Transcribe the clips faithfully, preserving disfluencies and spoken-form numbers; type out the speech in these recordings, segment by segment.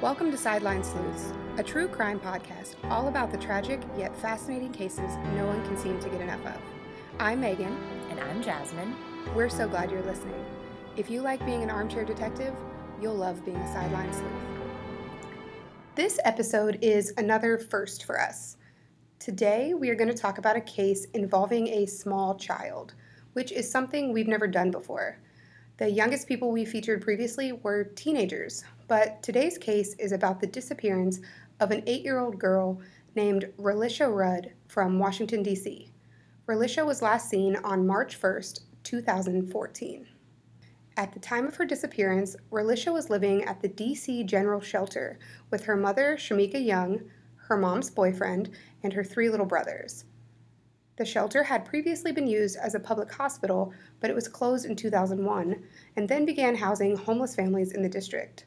Welcome to Sideline Sleuths, a true crime podcast all about the tragic yet fascinating cases no one can seem to get enough of. I'm Megan. And I'm Jasmine. We're so glad you're listening. If you like being an armchair detective, you'll love being a Sideline Sleuth. This episode is another first for us. Today, we are going to talk about a case involving a small child, which is something we've never done before. The youngest people we featured previously were teenagers, but today's case is about the disappearance of an eight-year-old girl named Relisha Rudd from Washington, D C Relisha was last seen on March first, two thousand fourteen. At the time of her disappearance, Relisha was living at the D C General Shelter with her mother, Shamika Young, her mom's boyfriend, and her three little brothers. The shelter had previously been used as a public hospital, but it was closed in two thousand one and then began housing homeless families in the district.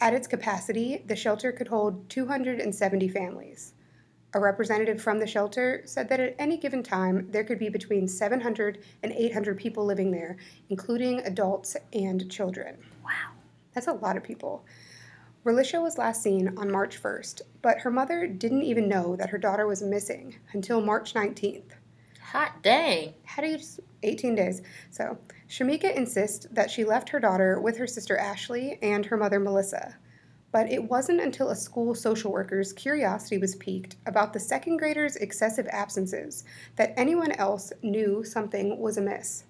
At its capacity, the shelter could hold two hundred seventy families. A representative from the shelter said that at any given time, there could be between seven hundred and eight hundred people living there, including adults and children. Wow. That's a lot of people. Relisha was last seen on March first, but her mother didn't even know that her daughter was missing until March nineteenth. Hot dang. How do you, eighteen days. So, Shamika insists that she left her daughter with her sister Ashley and her mother Melissa. But it wasn't until a school social worker's curiosity was piqued about the second grader's excessive absences that anyone else knew something was amiss.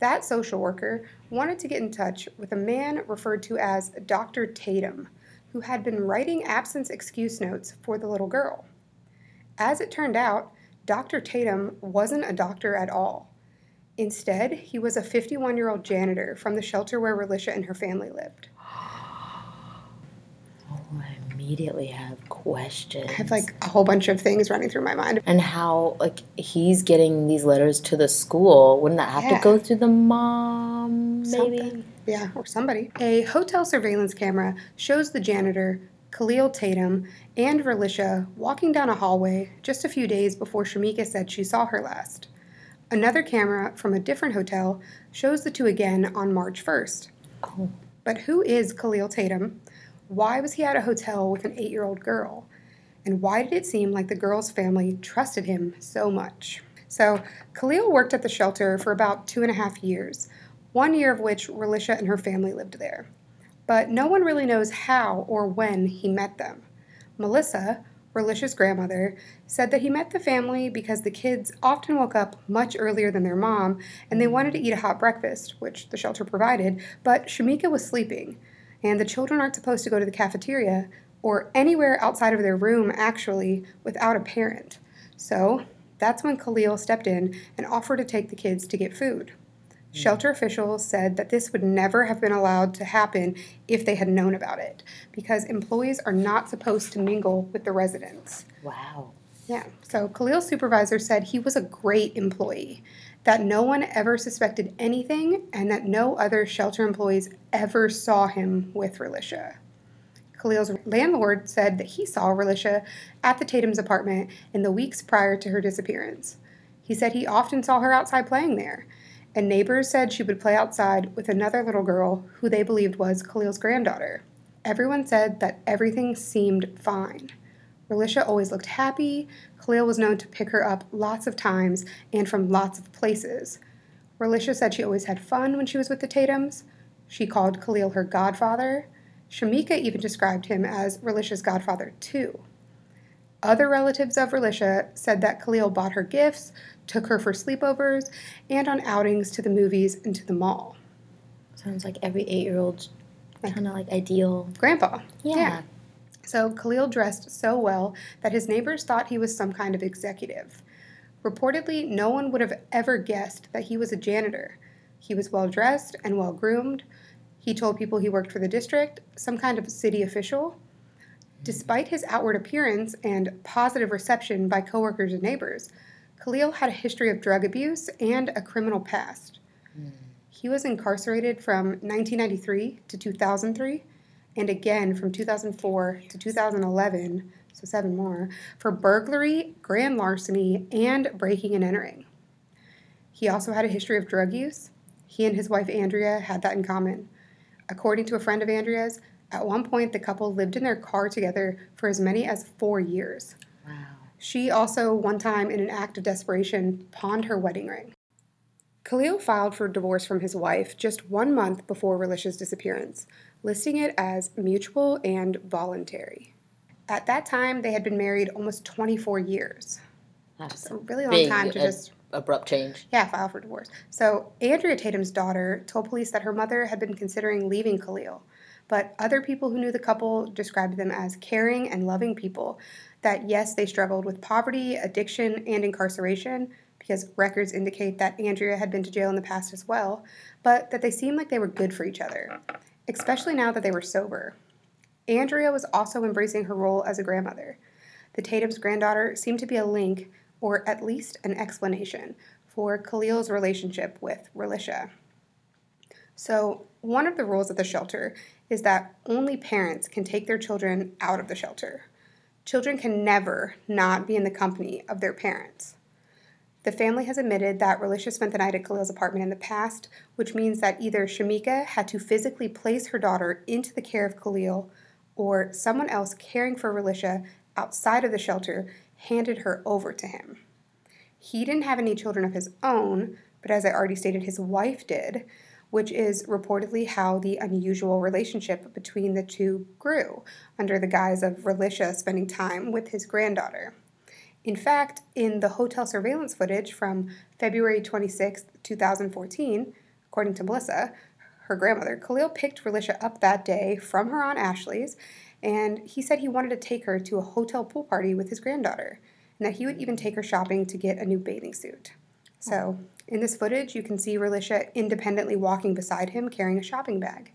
That social worker wanted to get in touch with a man referred to as Doctor Tatum, who had been writing absence excuse notes for the little girl. As it turned out, Doctor Tatum wasn't a doctor at all. Instead, he was a fifty-one-year-old janitor from the shelter where Relisha and her family lived. Oh, I immediately have questions. I have like a whole bunch of things running through my mind. And how like he's getting these letters to the school. Wouldn't that have yeah. to go through the mom, maybe? Something. Yeah, or somebody. A hotel surveillance camera shows the janitor, Khalil Tatum, and Relisha walking down a hallway just a few days before Shamika said she saw her last. Another camera from a different hotel shows the two again on March first. Oh. But who is Khalil Tatum? Why was he at a hotel with an eight-year-old girl? And why did it seem like the girl's family trusted him so much? So, Khalil worked at the shelter for about two and a half years, one year of which Relisha and her family lived there. But no one really knows how or when he met them. Melissa, Relisha's grandmother, said that he met the family because the kids often woke up much earlier than their mom, and they wanted to eat a hot breakfast, which the shelter provided, but Shamika was sleeping. And the children aren't supposed to go to the cafeteria or anywhere outside of their room, actually, without a parent. So that's when Khalil stepped in and offered to take the kids to get food. Mm-hmm. Shelter officials said that this would never have been allowed to happen if they had known about it, because employees are not supposed to mingle with the residents. Wow. Yeah. So Khalil's supervisor said he was a great employee, that no one ever suspected anything, and that no other shelter employees ever saw him with Relisha. Khalil's landlord said that he saw Relisha at the Tatum's apartment in the weeks prior to her disappearance. He said he often saw her outside playing there, and neighbors said she would play outside with another little girl who they believed was Khalil's granddaughter. Everyone said that everything seemed fine. Relisha always looked happy. Khalil was known to pick her up lots of times and from lots of places. Relisha said she always had fun when she was with the Tatums. She called Khalil her godfather. Shamika even described him as Relisha's godfather, too. Other relatives of Relisha said that Khalil bought her gifts, took her for sleepovers, and on outings to the movies and to the mall. Sounds like every eight-year-old's kind of like ideal grandpa. Yeah. yeah. So Khalil dressed so well that his neighbors thought he was some kind of executive. Reportedly, no one would have ever guessed that he was a janitor. He was well-dressed and well-groomed. He told people he worked for the district, some kind of city official. Despite his outward appearance and positive reception by coworkers and neighbors, Khalil had a history of drug abuse and a criminal past. He was incarcerated from nineteen ninety-three to two thousand three. And again from two thousand four to two thousand eleven, so seven more, for burglary, grand larceny, and breaking and entering. He also had a history of drug use. He and his wife Andrea had that in common. According to a friend of Andrea's, At one point, the couple lived in their car together for as many as four years. Wow. She also, one time, in an act of desperation, pawned her wedding ring. Khalil filed for divorce from his wife just one month before Relisha's disappearance, listing it as mutual and voluntary. At that time, they had been married almost twenty-four years. That's a really long time to just... abrupt change. Yeah, file for divorce. So Andrea Tatum's daughter told police that her mother had been considering leaving Khalil, but other people who knew the couple described them as caring and loving people, that yes, they struggled with poverty, addiction, and incarceration, because records indicate that Andrea had been to jail in the past as well, but that they seemed like they were good for each other, especially now that they were sober. Andrea was also embracing her role as a grandmother. The Tatum's granddaughter seemed to be a link, or at least an explanation, for Khalil's relationship with Relisha. So one of the rules of the shelter is that only parents can take their children out of the shelter. Children can never not be in the company of their parents. The family has admitted that Relisha spent the night at Khalil's apartment in the past, which means that either Shamika had to physically place her daughter into the care of Khalil, or someone else caring for Relisha outside of the shelter handed her over to him. He didn't have any children of his own, but as I already stated, his wife did, which is reportedly how the unusual relationship between the two grew, under the guise of Relisha spending time with his granddaughter. In fact, in the hotel surveillance footage from February twenty-sixth, twenty fourteen, according to Melissa, her grandmother, Khalil picked Relisha up that day from her Aunt Ashley's, and he said he wanted to take her to a hotel pool party with his granddaughter, and that he would even take her shopping to get a new bathing suit. So, in this footage, you can see Relisha independently walking beside him carrying a shopping bag.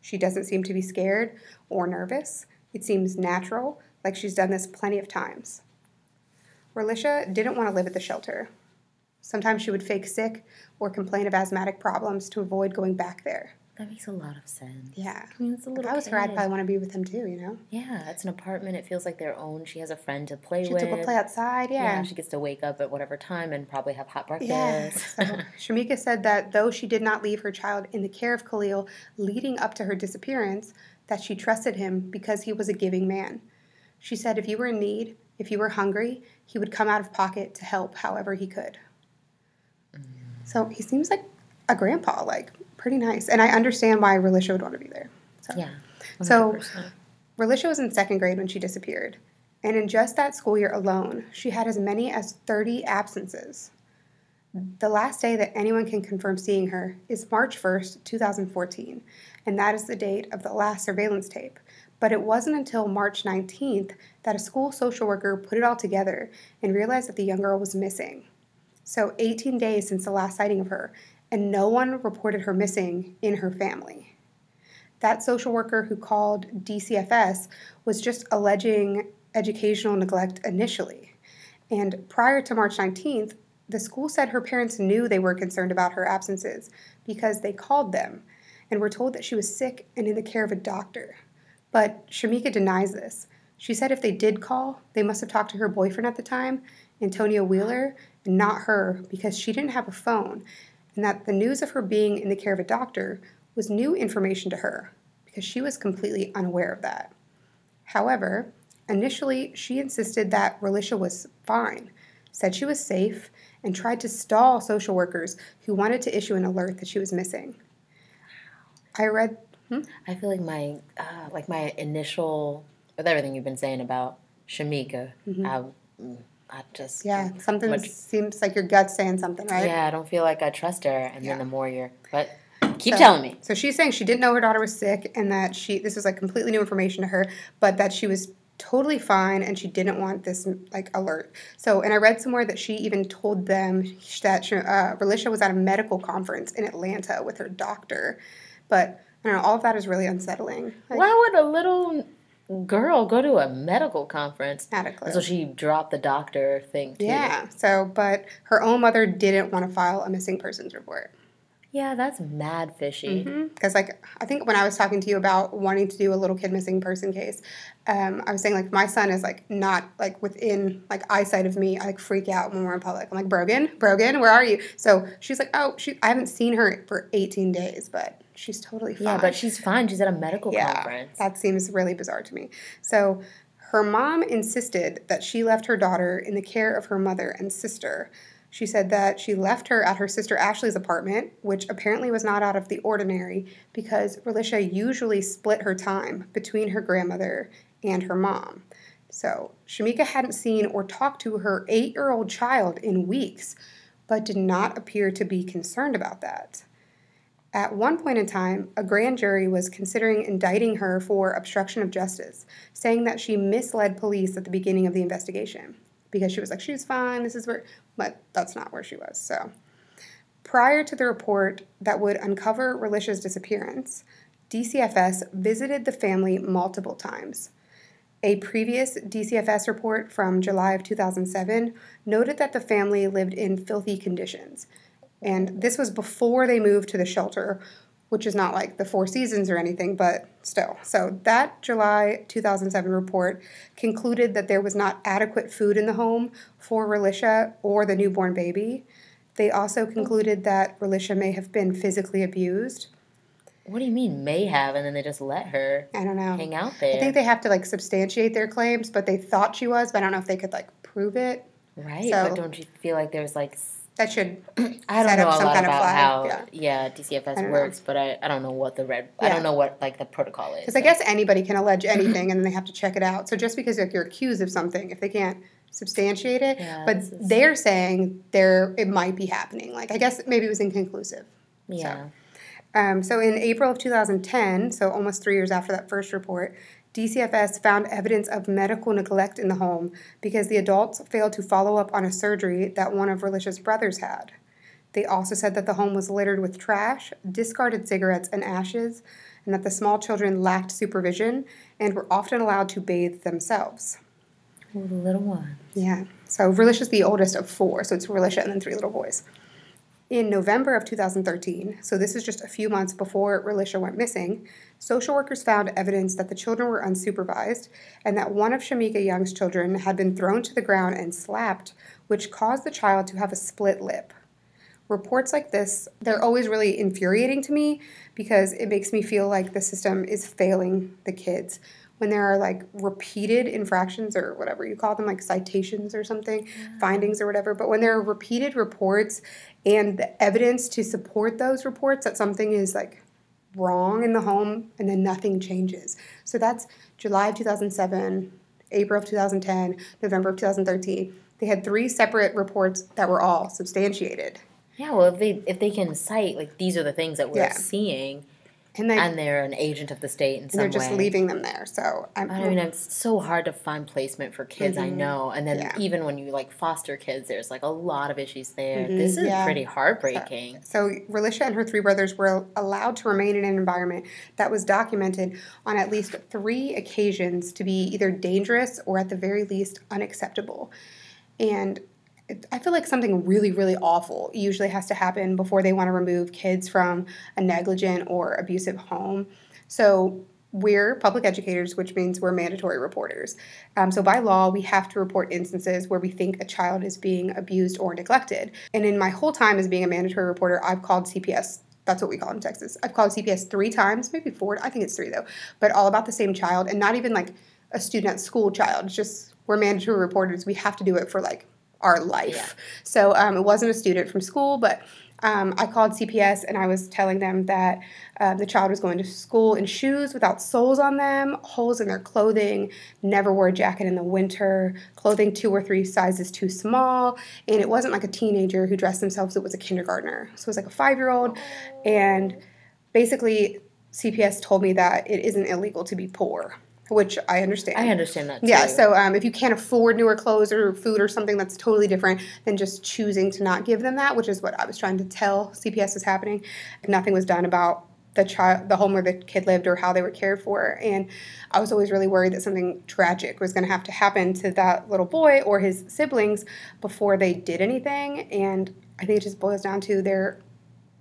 She doesn't seem to be scared or nervous. It seems natural, like she's done this plenty of times. Relisha didn't want to live at the shelter. Sometimes she would fake sick or complain of asthmatic problems to avoid going back there. That makes a lot of sense. Yeah. I mean, it's a little If I was kid. her, I'd probably want to be with him too, you know? Yeah, it's an apartment. It feels like their own. She has a friend to play she with. She gets to go play outside, yeah. Yeah, she gets to wake up at whatever time and probably have hot breakfast. Yes. So, Shamika said that though she did not leave her child in the care of Khalil leading up to her disappearance, that she trusted him because he was a giving man. She said if you were in need, if you were hungry, he would come out of pocket to help however he could. Mm. So he seems like a grandpa, like... pretty nice. And I understand why Relisha would want to be there. So. Yeah. one hundred percent. So Relisha was in second grade when she disappeared. And in just that school year alone, she had as many as thirty absences. The last day that anyone can confirm seeing her is March first, twenty fourteen. And that is the date of the last surveillance tape. But it wasn't until March nineteenth that a school social worker put it all together and realized that the young girl was missing. So eighteen days since the last sighting of her, and no one reported her missing in her family. That social worker who called D C F S was just alleging educational neglect initially. And prior to March nineteenth, the school said her parents knew they were concerned about her absences because they called them and were told that she was sick and in the care of a doctor. But Shamika denies this. She said if they did call, they must have talked to her boyfriend at the time, Antonio Wheeler, and not her, because she didn't have a phone, and that the news of her being in the care of a doctor was new information to her because she was completely unaware of that. However, initially she insisted that Relisha was fine, said she was safe, and tried to stall social workers who wanted to issue an alert that she was missing. I read... Hmm? I feel like my uh, like my initial... with everything you've been saying about Shamika, mm-hmm. I... Mm, I just... Yeah, something much, seems like your gut's saying something, right? Yeah, I don't feel like I trust her, and yeah. then the more you're... But keep so, telling me. So she's saying she didn't know her daughter was sick, and that she... this was, like, completely new information to her, but that she was totally fine, and she didn't want this, like, alert. So, and I read somewhere that she even told them that she, uh, Relisha was at a medical conference in Atlanta with her doctor. But, I don't know, all of that is really unsettling. Like, why would a little... girl, go to a medical conference. Not a clue. So she dropped the doctor thing, too. Yeah, so, but her own mother didn't want to file a missing persons report. Yeah, that's mad fishy. Because, mm-hmm. like, I think when I was talking to you about wanting to do a little kid missing person case, um, I was saying, like, my son is, like, not, like, within, like, eyesight of me. I, like, freak out when we're in public. I'm like, Brogan, Brogan, where are you? So she's like, oh, she, I haven't seen her for eighteen days, but she's totally fine. Yeah, but she's fine. She's at a medical yeah, conference. That seems really bizarre to me. So her mom insisted that she left her daughter in the care of her mother and sister. She said that she left her at her sister Ashley's apartment, which apparently was not out of the ordinary because Relisha usually split her time between her grandmother and her mom. So Shamika hadn't seen or talked to her eight-year-old child in weeks, but did not appear to be concerned about that. At one point in time, a grand jury was considering indicting her for obstruction of justice, saying that she misled police at the beginning of the investigation. Because she was like, she's fine, this is where, but that's not where she was. So prior to the report that would uncover Relisha's disappearance, D C F S visited the family multiple times. A previous D C F S report from July of two thousand seven noted that the family lived in filthy conditions. And this was before they moved to the shelter, which is not like the Four Seasons or anything, but still. So that July two thousand seven report concluded that there was not adequate food in the home for Relisha or the newborn baby. They also concluded that Relisha may have been physically abused. What do you mean may have, and then they just let her I don't know. hang out there? I think they have to like substantiate their claims, but they thought she was, but I don't know if they could like prove it. Right, so, but don't you feel like there's like... That should I don't set know up some a lot kind about of flag. How yeah, yeah D C F S works, know. But I, I don't know what the red yeah. I don't know what like the protocol is. Because so. I guess anybody can allege anything, and then they have to check it out. So just because like, you're accused of something, if they can't substantiate it, yeah, but they're saying there it might be happening. Like I guess maybe it was inconclusive. Yeah. So, um, so in April of two thousand ten, so almost three years after that first report, D C F S found evidence of medical neglect in the home because the adults failed to follow up on a surgery that one of Relisha's brothers had. They also said that the home was littered with trash, discarded cigarettes and ashes, and that the small children lacked supervision and were often allowed to bathe themselves. Well, the little ones. Yeah. So Relisha's the oldest of four, so it's Relisha and then three little boys. In November of two thousand thirteen, so this is just a few months before Relisha went missing, social workers found evidence that the children were unsupervised and that one of Shamika Young's children had been thrown to the ground and slapped, which caused the child to have a split lip. Reports like this, they're always really infuriating to me because it makes me feel like the system is failing the kids. When there are, like, repeated infractions or whatever you call them, like citations or something, yeah. findings or whatever. But when there are repeated reports and the evidence to support those reports that something is, like, wrong in the home and then nothing changes. So that's July of two thousand seven, April of two thousand ten, November of two thousand thirteen. They had three separate reports that were all substantiated. Yeah, well, if they, if they can cite, like, these are the things that we're yeah. seeing... And, they, and they're an agent of the state in and some way. And they're just way. leaving them there. So I'm, I mean, it's so hard to find placement for kids, mm-hmm. I know. And then yeah. even when you, like, foster kids, there's, like, a lot of issues there. Mm-hmm. This is yeah. pretty heartbreaking. So, so Relisha and her three brothers were allowed to remain in an environment that was documented on at least three occasions to be either dangerous or, at the very least, unacceptable. And I feel like something really, really awful usually has to happen before they want to remove kids from a negligent or abusive home. So we're public educators, which means we're mandatory reporters. Um, so by law, we have to report instances where we think a child is being abused or neglected. And in my whole time as being a mandatory reporter, I've called C P S. That's what we call it in Texas. I've called C P S three times, maybe four. I think it's three, though. But all about the same child, and not even like a student at school child. It's just we're mandatory reporters. We have to do it for like our life. Yeah. So um, it wasn't a student from school, but um, I called C P S and I was telling them that uh, the child was going to school in shoes without soles on them, holes in their clothing, never wore a jacket in the winter, clothing two or three sizes too small, and it wasn't like a teenager who dressed themselves, it was a kindergartner. So it was like a five-year-old, and basically C P S told me that it isn't illegal to be poor. Which I understand. I understand that, too. Yeah, so um, if you can't afford newer clothes or food or something, that's totally different than just choosing to not give them that, which is what I was trying to tell C P S was happening. Nothing was done about the child, the home where the kid lived or how they were cared for. And I was always really worried that something tragic was going to have to happen to that little boy or his siblings before they did anything. And I think it just boils down to their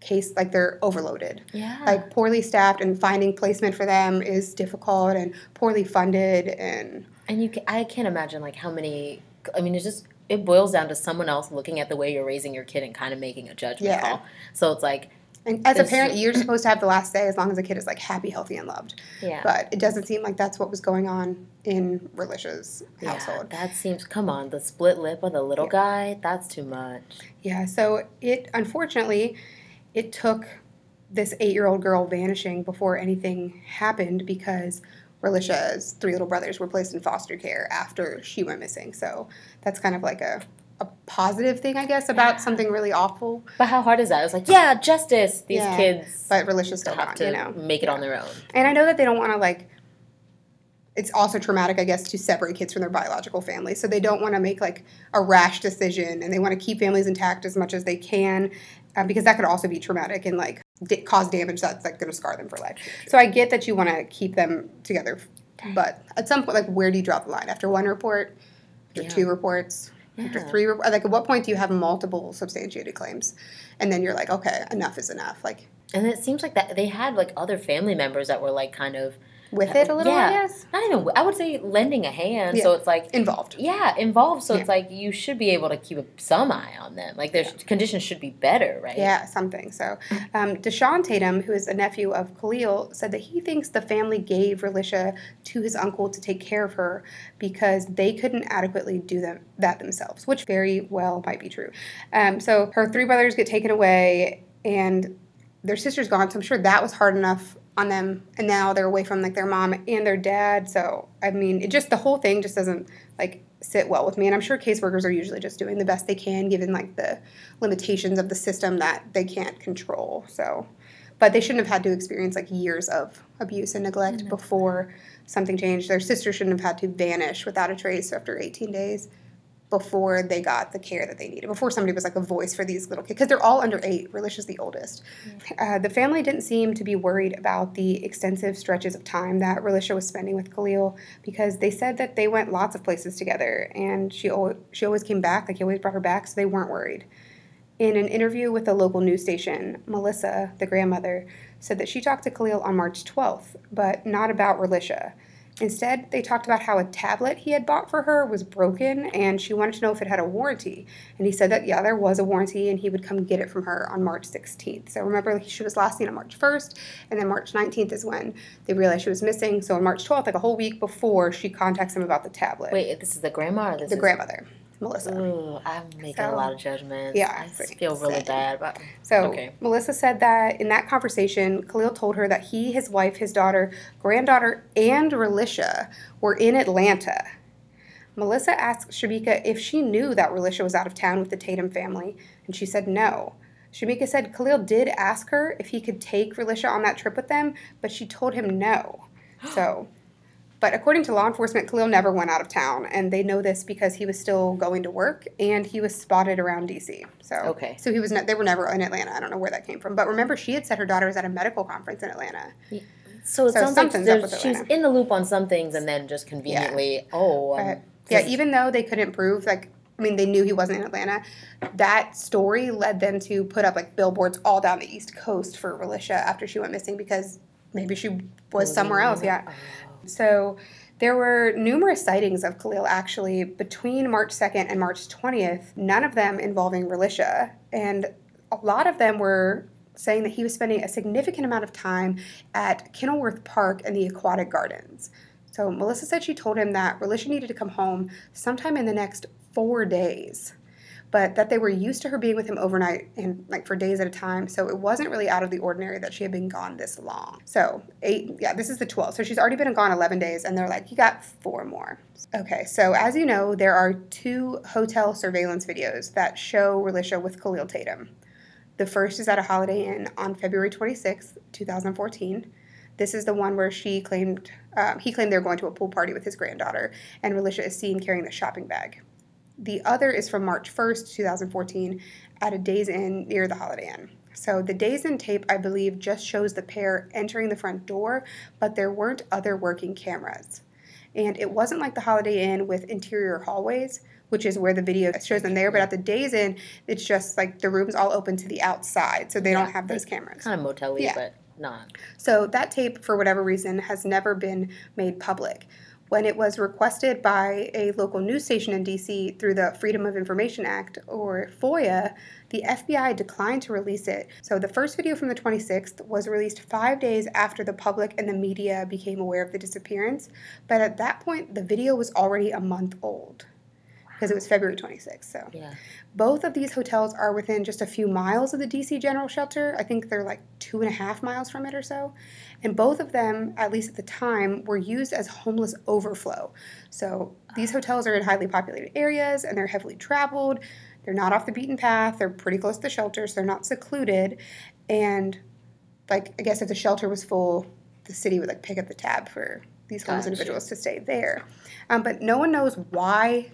case, like they're overloaded, yeah. like poorly staffed, and finding placement for them is difficult and poorly funded. And and you, can, I can't imagine like how many. I mean, it just it boils down to someone else looking at the way you're raising your kid and kind of making a judgment yeah. call. So it's like. And as a parent, you're supposed to have the last say as long as the kid is, like, happy, healthy, and loved. Yeah. But it doesn't seem like that's what was going on in Relisha's yeah, household. That seems, come on, the split lip of the little yeah. guy, that's too much. Yeah, so it, unfortunately, it took this eight-year-old girl vanishing before anything happened because Relisha's three little brothers were placed in foster care after she went missing. So that's kind of like a... a positive thing, I guess, about yeah. something really awful. But how hard is that? It's like, yeah, justice. These yeah. kids but Relisha's still have gone, to you know? Make it yeah. on their own. And I know that they don't want to, like, it's also traumatic, I guess, to separate kids from their biological family. So they don't want to make, like, a rash decision, and they want to keep families intact as much as they can um, because that could also be traumatic and, like, d- cause damage that's, like, going to scar them for life. So I get that you want to keep them together. But at some point, like, where do you draw the line? After one report? After yeah. two reports? After three, like, at what point do you have multiple substantiated claims? And then you're like, okay, enough is enough. Like, and it seems like that they had, like, other family members that were, like, kind of... with it a little, yeah. I guess? Not even... I would say lending a hand, yeah. so it's, like... Involved. Yeah, involved, so yeah. it's, like, you should be able to keep some eye on them. Like, their yeah. conditions should be better, right? Yeah, something, so... Um, Deshaun Tatum, who is a nephew of Khalil, said that he thinks the family gave Relisha to his uncle to take care of her because they couldn't adequately do them, that themselves, which very well might be true. Um, so, her three brothers get taken away, and their sister's gone, so I'm sure that was hard enough... on them, and now they're away from, like, their mom and their dad. So I mean, it just the whole thing just doesn't, like, sit well with me. And I'm sure caseworkers are usually just doing the best they can given, like, the limitations of the system that they can't control. So, but they shouldn't have had to experience, like, years of abuse and neglect before something changed. Their sister shouldn't have had to vanish without a trace after eighteen days before they got the care that they needed, before somebody was, like, a voice for these little kids, because they're all under eight. Relisha's the oldest. Mm-hmm. Uh, the family didn't seem to be worried about the extensive stretches of time that Relisha was spending with Khalil, because they said that they went lots of places together, and she, al- she always came back, like, he always brought her back, so they weren't worried. In an interview with a local news station, Melissa, the grandmother, said that she talked to Khalil on March twelfth, but not about Relisha. Instead, they talked about how a tablet he had bought for her was broken, and she wanted to know if it had a warranty. And he said that, yeah, there was a warranty, and he would come get it from her on March sixteenth. So remember, she was last seen on March first, and then March nineteenth is when they realized she was missing. So on March twelfth, like a whole week before, she contacts him about the tablet. Wait, this is the grandma or this the is... The grandmother, Melissa. Ooh, I'm making so, a lot of judgments. Yeah. I feel really sad. bad about it. So okay. Melissa said that in that conversation, Khalil told her that he, his wife, his daughter, granddaughter, and Relisha were in Atlanta. Melissa asked Shamika if she knew that Relisha was out of town with the Tatum family, and she said no. Shamika said Khalil did ask her if he could take Relisha on that trip with them, but she told him no. So... But according to law enforcement, Khalil never went out of town, and they know this because he was still going to work, and he was spotted around D C. So, okay. so he was. Ne- they were never in Atlanta. I don't know where that came from. But remember, she had said her daughter was at a medical conference in Atlanta. Yeah. So it so sounds like she was in the loop on some things, and then just conveniently, yeah. oh, um, but, yeah. even though they couldn't prove, like, I mean, they knew he wasn't in Atlanta. That story led them to put up, like, billboards all down the East Coast for Relisha after she went missing, because maybe she was somewhere else. Yeah. Oh. So there were numerous sightings of Khalil, actually, between March second and March twentieth, none of them involving Relisha. And a lot of them were saying that he was spending a significant amount of time at Kenilworth Park and the Aquatic Gardens. So Melissa said she told him that Relisha needed to come home sometime in the next four days, but that they were used to her being with him overnight and, like, for days at a time, so it wasn't really out of the ordinary that she had been gone this long. So, eight, yeah, this is the twelfth. So she's already been gone eleven days, and they're like, you got four more. Okay, so as you know, there are two hotel surveillance videos that show Relisha with Khalil Tatum. The first is at a Holiday Inn on February twenty-sixth, twenty fourteen. This is the one where she claimed, um, he claimed they were going to a pool party with his granddaughter, and Relisha is seen carrying the shopping bag. The other is from March first, twenty fourteen, at a Days Inn near the Holiday Inn. So the Days Inn tape, I believe, just shows the pair entering the front door, but there weren't other working cameras. And it wasn't like the Holiday Inn with interior hallways. which is where the video shows them there. But at the days in, it's just like the room's all open to the outside, so they yeah, don't have those cameras. Kind of motel-y, yeah. but not. So that tape, for whatever reason, has never been made public. When it was requested by a local news station in D C through the Freedom of Information Act, or FOIA, the F B I declined to release it. So the first video from the twenty-sixth was released five days after the public and the media became aware of the disappearance. But at that point, the video was already a month old because it was February twenty-sixth. So yeah. Both of these hotels are within just a few miles of the D C General Shelter. I think they're like two and a half miles from it or so. And both of them, at least at the time, were used as homeless overflow. So these hotels are in highly populated areas, and they're heavily traveled. They're not off the beaten path. They're pretty close to the shelter, so they're not secluded. And, like, I guess if the shelter was full, the city would, like, pick up the tab for these homeless gotcha. individuals to stay there. Um, but no one knows why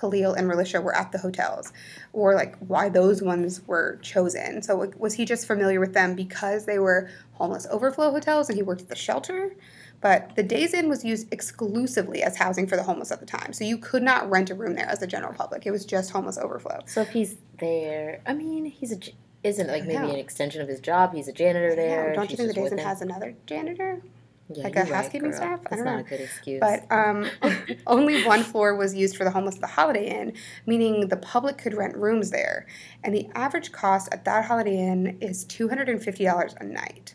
Khalil and Relisha were at the hotels, or like why those ones were chosen. So like, was he just familiar with them because they were homeless overflow hotels and he worked at the shelter? But the Days Inn was used exclusively as housing for the homeless at the time. So you could not rent a room there as the general public. It was just homeless overflow. So if he's there, I mean, he's a, isn't it like maybe an extension of his job? He's a janitor there. Yeah, don't you think the Days Inn has another janitor? Yeah, like a housekeeping right, staff? I don't know. That's not a good excuse. But um, only one floor was used for the homeless at the Holiday Inn, meaning the public could rent rooms there. And the average cost at that Holiday Inn is two hundred fifty dollars a night.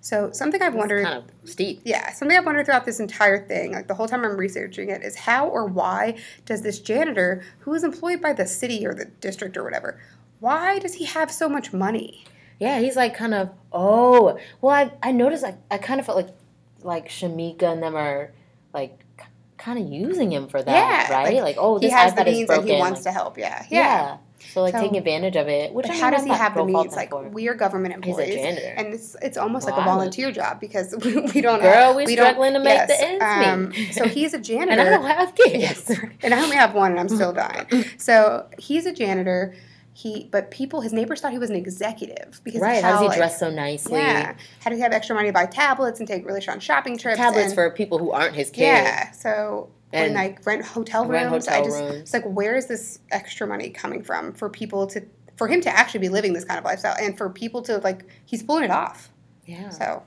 So something I've That's wondered... kind of steep. Yeah, something I've wondered throughout this entire thing, like the whole time I'm researching it, is how or why does this janitor, who is employed by the city or the district or whatever, why does he have so much money? Yeah, he's like kind of, oh... Well, I I noticed, I, I kind of felt like... like Shamika and them are like c- kind of using him for that, yeah, right? Like, like oh, this he has iPad the means is broken. And he wants like, to help. Yeah, yeah. yeah. So like so, taking advantage of it. Which I mean, how does he have the means? Like for. We are government employees, He's a janitor. and it's it's almost wow. like a volunteer job because we, we don't. Girl, we're we struggling to make yes, the ends meet. Um, so he's a janitor, and I don't have kids. Yes, and I only have one, and I'm still dying. So he's a janitor. He, but people, his neighbors thought he was an executive because right. How, how does he dress like, so nicely? Yeah, how does he have extra money to buy tablets and take Relisha on shopping trips? Tablets and, for people who aren't his kids. Yeah, so and, and like rent hotel rent rooms. Hotel I just rooms. It's like, where is this extra money coming from for people to, for him to actually be living this kind of lifestyle, and for people to like, he's pulling it off. Yeah. So,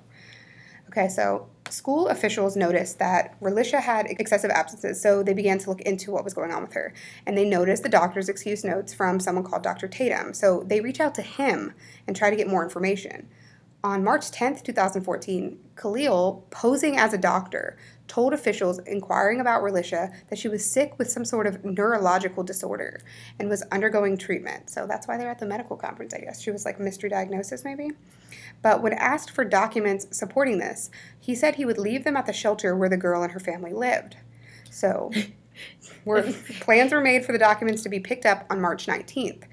okay, so. School officials noticed that Relisha had excessive absences, so they began to look into what was going on with her. And they noticed the doctor's excuse notes from someone called Doctor Tatum, so they reach out to him and try to get more information. On March tenth, twenty fourteen, Khalil, posing as a doctor, told officials inquiring about Relisha that she was sick with some sort of neurological disorder and was undergoing treatment. So that's why they were at the medical conference, I guess. She was like mystery diagnosis, maybe. But when asked for documents supporting this, he said he would leave them at the shelter where the girl and her family lived. So were, plans were made for the documents to be picked up on March nineteenth.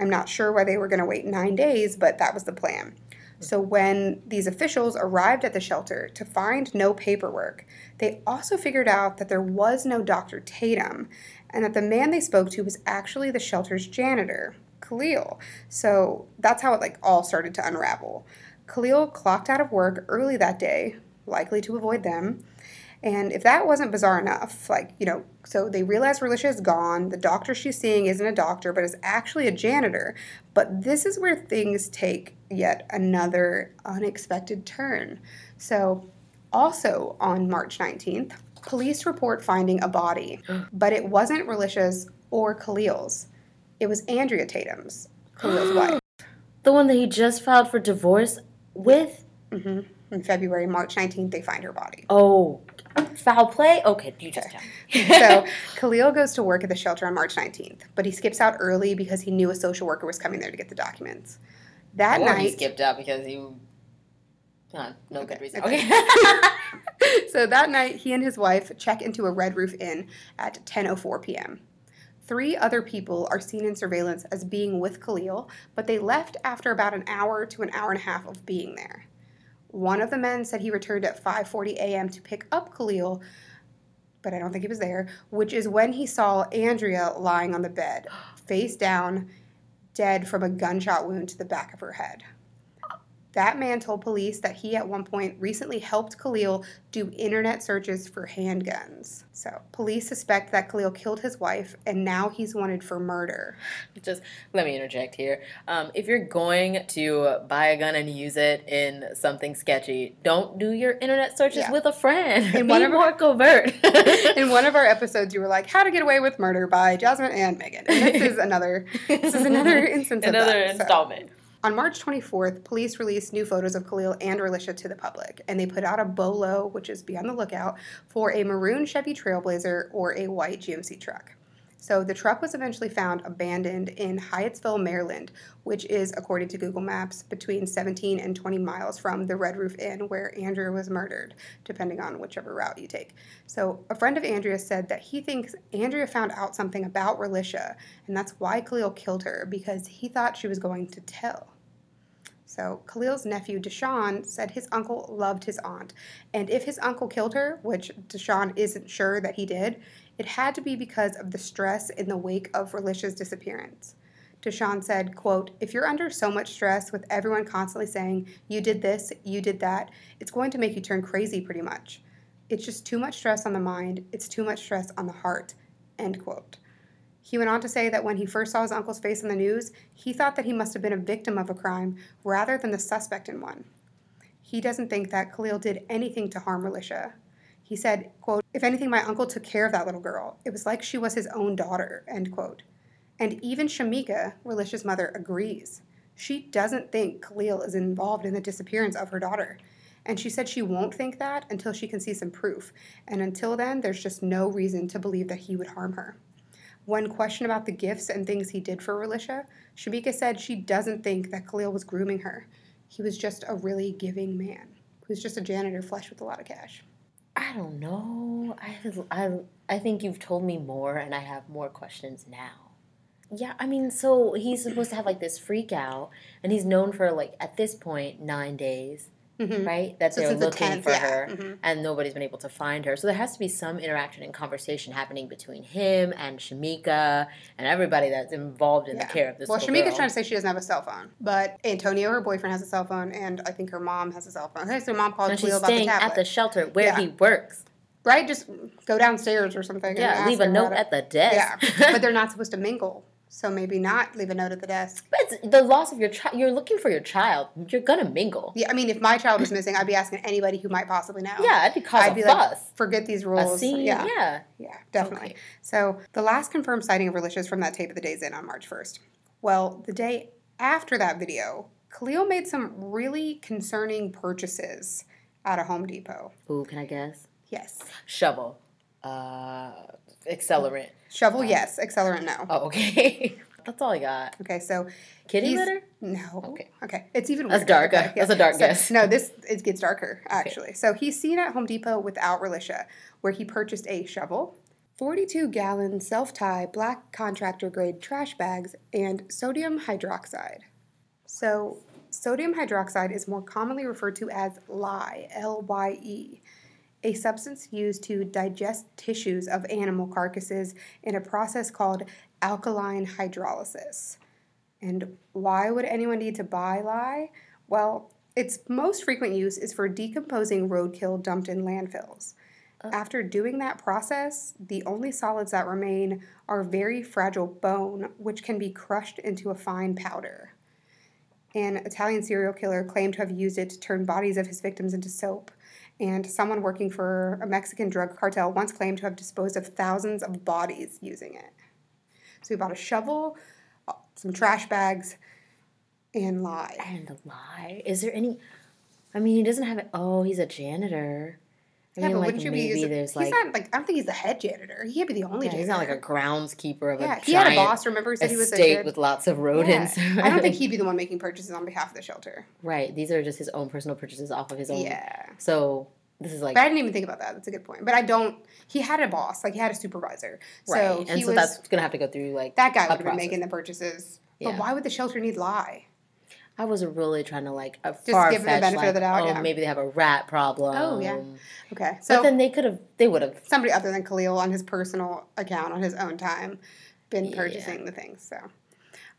I'm not sure why they were going to wait nine days, but that was the plan. So when these officials arrived at the shelter to find no paperwork, they also figured out that there was no Doctor Tatum and that the man they spoke to was actually the shelter's janitor, Khalil. So that's how it like all started to unravel. Khalil clocked out of work early that day, likely to avoid them. And if that wasn't bizarre enough, like, you know, so they realize Relisha is gone. The doctor she's seeing isn't a doctor, but is actually a janitor. But this is where things take yet another unexpected turn. So also on March nineteenth, police report finding a body. But it wasn't Relisha's or Khalil's. It was Andrea Tatum's, Khalil's wife. The one that he just filed for divorce with? Mm-hmm. In February, March nineteenth, they find her body. Oh, foul play? Okay, you just So Khalil goes to work at the shelter on March nineteenth, but he skips out early because he knew a social worker was coming there to get the documents. That or night... he skipped out because he... Huh, no okay, good reason. Okay. okay. So that night, he and his wife check into a Red Roof Inn at ten oh four p.m. Three other people are seen in surveillance as being with Khalil, but they left after about an hour to an hour and a half of being there. One of the men said he returned at five forty a.m. to pick up Khalil, but I don't think he was there, which is when he saw Andrea lying on the bed, face down, dead from a gunshot wound to the back of her head. That man told police that he at one point recently helped Khalil do internet searches for handguns. So police suspect that Khalil killed his wife, and now he's wanted for murder. Just let me interject here. Um, if you're going to buy a gun and use it in something sketchy, don't do your internet searches yeah. with a friend. In Be one of more our, covert. In one of our episodes, you were like, "How to Get Away with Murder" by Jasmine and Megan. And this is another. This is another instance. Another of that, installment. So. On March twenty-fourth, police released new photos of Khalil and Relisha to the public, and they put out a B O L O, which is be on the lookout, for a maroon Chevy Trailblazer or a white G M C truck. So the truck was eventually found abandoned in Hyattsville, Maryland, which is, according to Google Maps, between seventeen and twenty miles from the Red Roof Inn where Andrea was murdered, depending on whichever route you take. So a friend of Andrea said that he thinks Andrea found out something about Relisha, and that's why Khalil killed her, because he thought she was going to tell. So Khalil's nephew, Deshaun, said his uncle loved his aunt, and if his uncle killed her, which Deshaun isn't sure that he did, it had to be because of the stress in the wake of Relisha's disappearance. Deshaun said, quote, "If you're under so much stress with everyone constantly saying, you did this, you did that, it's going to make you turn crazy pretty much. It's just too much stress on the mind. It's too much stress on the heart," end quote. He went on to say that when he first saw his uncle's face on the news, he thought that he must have been a victim of a crime rather than the suspect in one. He doesn't think that Khalil did anything to harm Relisha. He said, quote, "If anything, my uncle took care of that little girl. It was like she was his own daughter," end quote. And even Shamika, Relisha's mother, agrees. She doesn't think Khalil is involved in the disappearance of her daughter. And she said she won't think that until she can see some proof. And until then, there's just no reason to believe that he would harm her. One question about the gifts and things he did for Relisha, Shamika said she doesn't think that Khalil was grooming her. He was just a really giving man who's just a janitor flush with a lot of cash. I don't know. I, I, I think you've told me more, and I have more questions now. Yeah, I mean, so he's supposed to have, like, this freak out, and he's known for, like, at this point, nine days. Mm-hmm. Right? That so they're looking the tenth, for yeah. her, mm-hmm. and nobody's been able to find her. So there has to be some interaction and conversation happening between him and Shamika and everybody that's involved in yeah. the care of this well, little Shamika's girl. Trying to say she doesn't have a cell phone, but Antonio, her boyfriend, has a cell phone, and I think her mom has a cell phone. I think her mom called Khalil about the tablet. She's staying at the shelter where yeah. he works. Right? Just go downstairs or something. Yeah, and leave a note at the desk. Yeah, but they're not supposed to mingle. So maybe not leave a note at the desk. But it's the loss of your child. You're looking for your child. You're going to mingle. Yeah, I mean, if my child was missing, I'd be asking anybody who might possibly know. Yeah, I'd be causing I'd be a like, fuss. Forget these rules. A scene, yeah. yeah. Yeah, definitely. Okay. So the last confirmed sighting of Relisha is from that tape of the Days In on March first. Well, the day after that video, Khalil made some really concerning purchases at a Home Depot. Ooh, can I guess? Yes. Shovel. Uh, accelerant. Shovel, yes. Accelerant, no. Oh, okay. That's all I got. Okay, so... Kitty litter? No. Okay. Okay. It's even weirder. That's dark. Okay, yeah. That's a dark so, guess. No, this it gets darker, actually. Okay. So he's seen at Home Depot without Relisha, where he purchased a shovel, forty-two gallon self-tie black contractor-grade trash bags, and sodium hydroxide. So sodium hydroxide is more commonly referred to as lye, L Y E. A substance used to digest tissues of animal carcasses in a process called alkaline hydrolysis. And why would anyone need to buy lye? Well, its most frequent use is for decomposing roadkill dumped in landfills. Oh. After doing that process, the only solids that remain are very fragile bone, which can be crushed into a fine powder. An Italian serial killer claimed to have used it to turn bodies of his victims into soap. And someone working for a Mexican drug cartel once claimed to have disposed of thousands of bodies using it. So he bought a shovel, some trash bags, and lye. And the lye? Is there any... I mean, he doesn't have... it. Oh, he's a janitor. I yeah, mean, but like, wouldn't you maybe be... Using, there's he's like, not, like... I don't think he's the head janitor. He can't be the only yeah, janitor. He's not like a groundskeeper of yeah, a giant... He had a boss, remember? Said he was a estate with lots of rodents. Yeah. I don't think he'd be the one making purchases on behalf of the shelter. Right. These are just his own personal purchases off of his own... Yeah. So... This is like, but I didn't even think about that. That's a good point. But I don't... He had a boss. Like, he had a supervisor. Right. So and he so was, that's going to have to go through, like, that guy would have been making the purchases. Yeah. But why would the shelter need lye? I was really trying to, like, a just far give them the benefit like, of the doubt. Oh, yeah. Maybe they have a rat problem. Oh, yeah. Okay. So but then they could have... They would have... Somebody other than Khalil on his personal account, on his own time, been yeah. purchasing the things, so...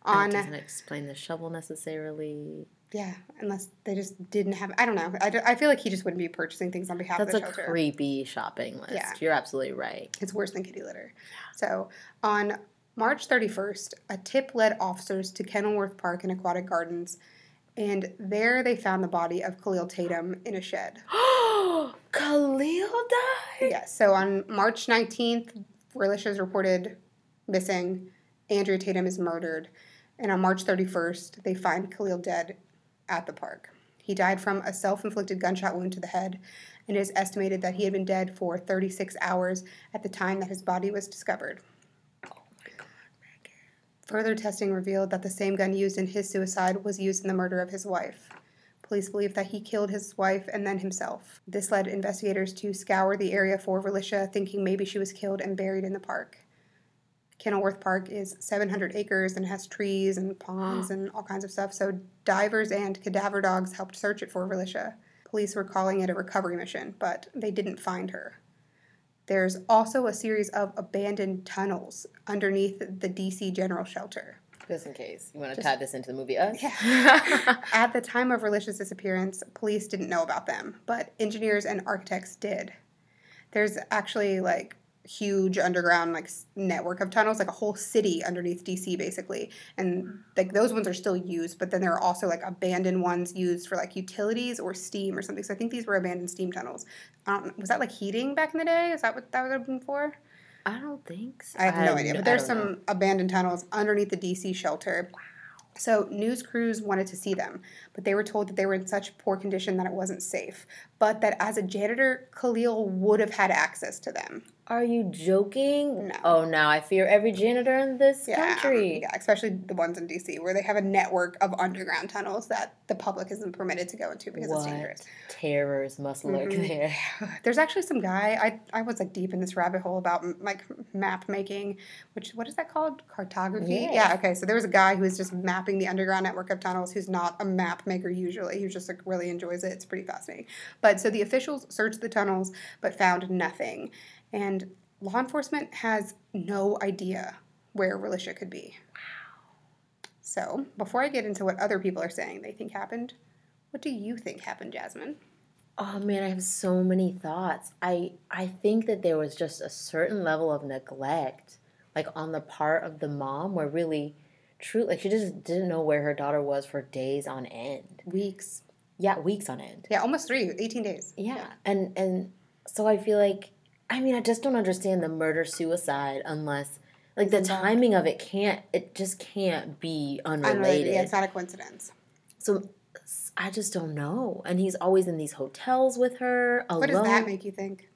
On, and it doesn't explain the shovel necessarily... Yeah, unless they just didn't have... I don't know. I, do, I feel like he just wouldn't be purchasing things on behalf That's of the shelter. That's a creepy shopping list. Yeah. You're absolutely right. It's worse than kitty litter. So, on March thirty-first, a tip led officers to Kenilworth Park and Aquatic Gardens, and there they found the body of Khalil Tatum in a shed. Khalil died? Yeah, so on March nineteenth, Relisha is reported missing. Andrea Tatum is murdered. And on March thirty-first, they find Khalil dead at the park. He died from a self-inflicted gunshot wound to the head, and it is estimated that he had been dead for thirty-six hours at the time that his body was discovered. Oh my God, Megan. Further testing revealed that the same gun used in his suicide was used in the murder of his wife. Police believe that he killed his wife and then himself. This led investigators to scour the area for Relisha, thinking maybe she was killed and buried in the park. Kenilworth Park is seven hundred acres and has trees and ponds and all kinds of stuff, so divers and cadaver dogs helped search it for Relisha. Police were calling it a recovery mission, but they didn't find her. There's also a series of abandoned tunnels underneath the D C General Shelter. Just in case. You want to Just, tie this into the movie Us? Yeah. At the time of Relisha's disappearance, police didn't know about them, but engineers and architects did. There's actually, like, huge underground like network of tunnels, like a whole city underneath D C basically, and like those ones are still used, but then there are also like abandoned ones used for like utilities or steam or something. So I think these were abandoned steam tunnels. I don't know, was that like heating back in the day? Is that what that would have been for? I don't think so. I have no I, idea. But there's some know. abandoned tunnels underneath the D C shelter. Wow. So news crews wanted to see them, but they were told that they were in such poor condition that it wasn't safe, but that as a janitor, Khalil would have had access to them. Are you joking? No. Oh, now I fear every janitor in this yeah, country. Yeah, especially the ones in D C where they have a network of underground tunnels that the public isn't permitted to go into because what? It's dangerous. Terrors must lurk mm-hmm. there. There's actually some guy, I, I was like deep in this rabbit hole about like map making, which, what is that called? Cartography? Yeah, yeah okay, so there was a guy who was just mapping the underground network of tunnels who's not a map maker usually, who just like really enjoys it. It's pretty fascinating. But so the officials searched the tunnels but found nothing. And law enforcement has no idea where Relisha could be. Wow. So, before I get into what other people are saying they think happened, what do you think happened, Jasmine? Oh, man, I have so many thoughts. I, I think that there was just a certain level of neglect, like, on the part of the mom, where really, true, like, she just didn't know where her daughter was for days on end. Weeks. Yeah, weeks on end. Yeah, almost three, eighteen days. Yeah, yeah. and and so I feel like... I mean, I just don't understand the murder-suicide unless, like, the timing of it can't, it just can't be unrelated. unrelated. Yeah, it's not a coincidence. So, I just don't know. And he's always in these hotels with her, alone. What does that make you think?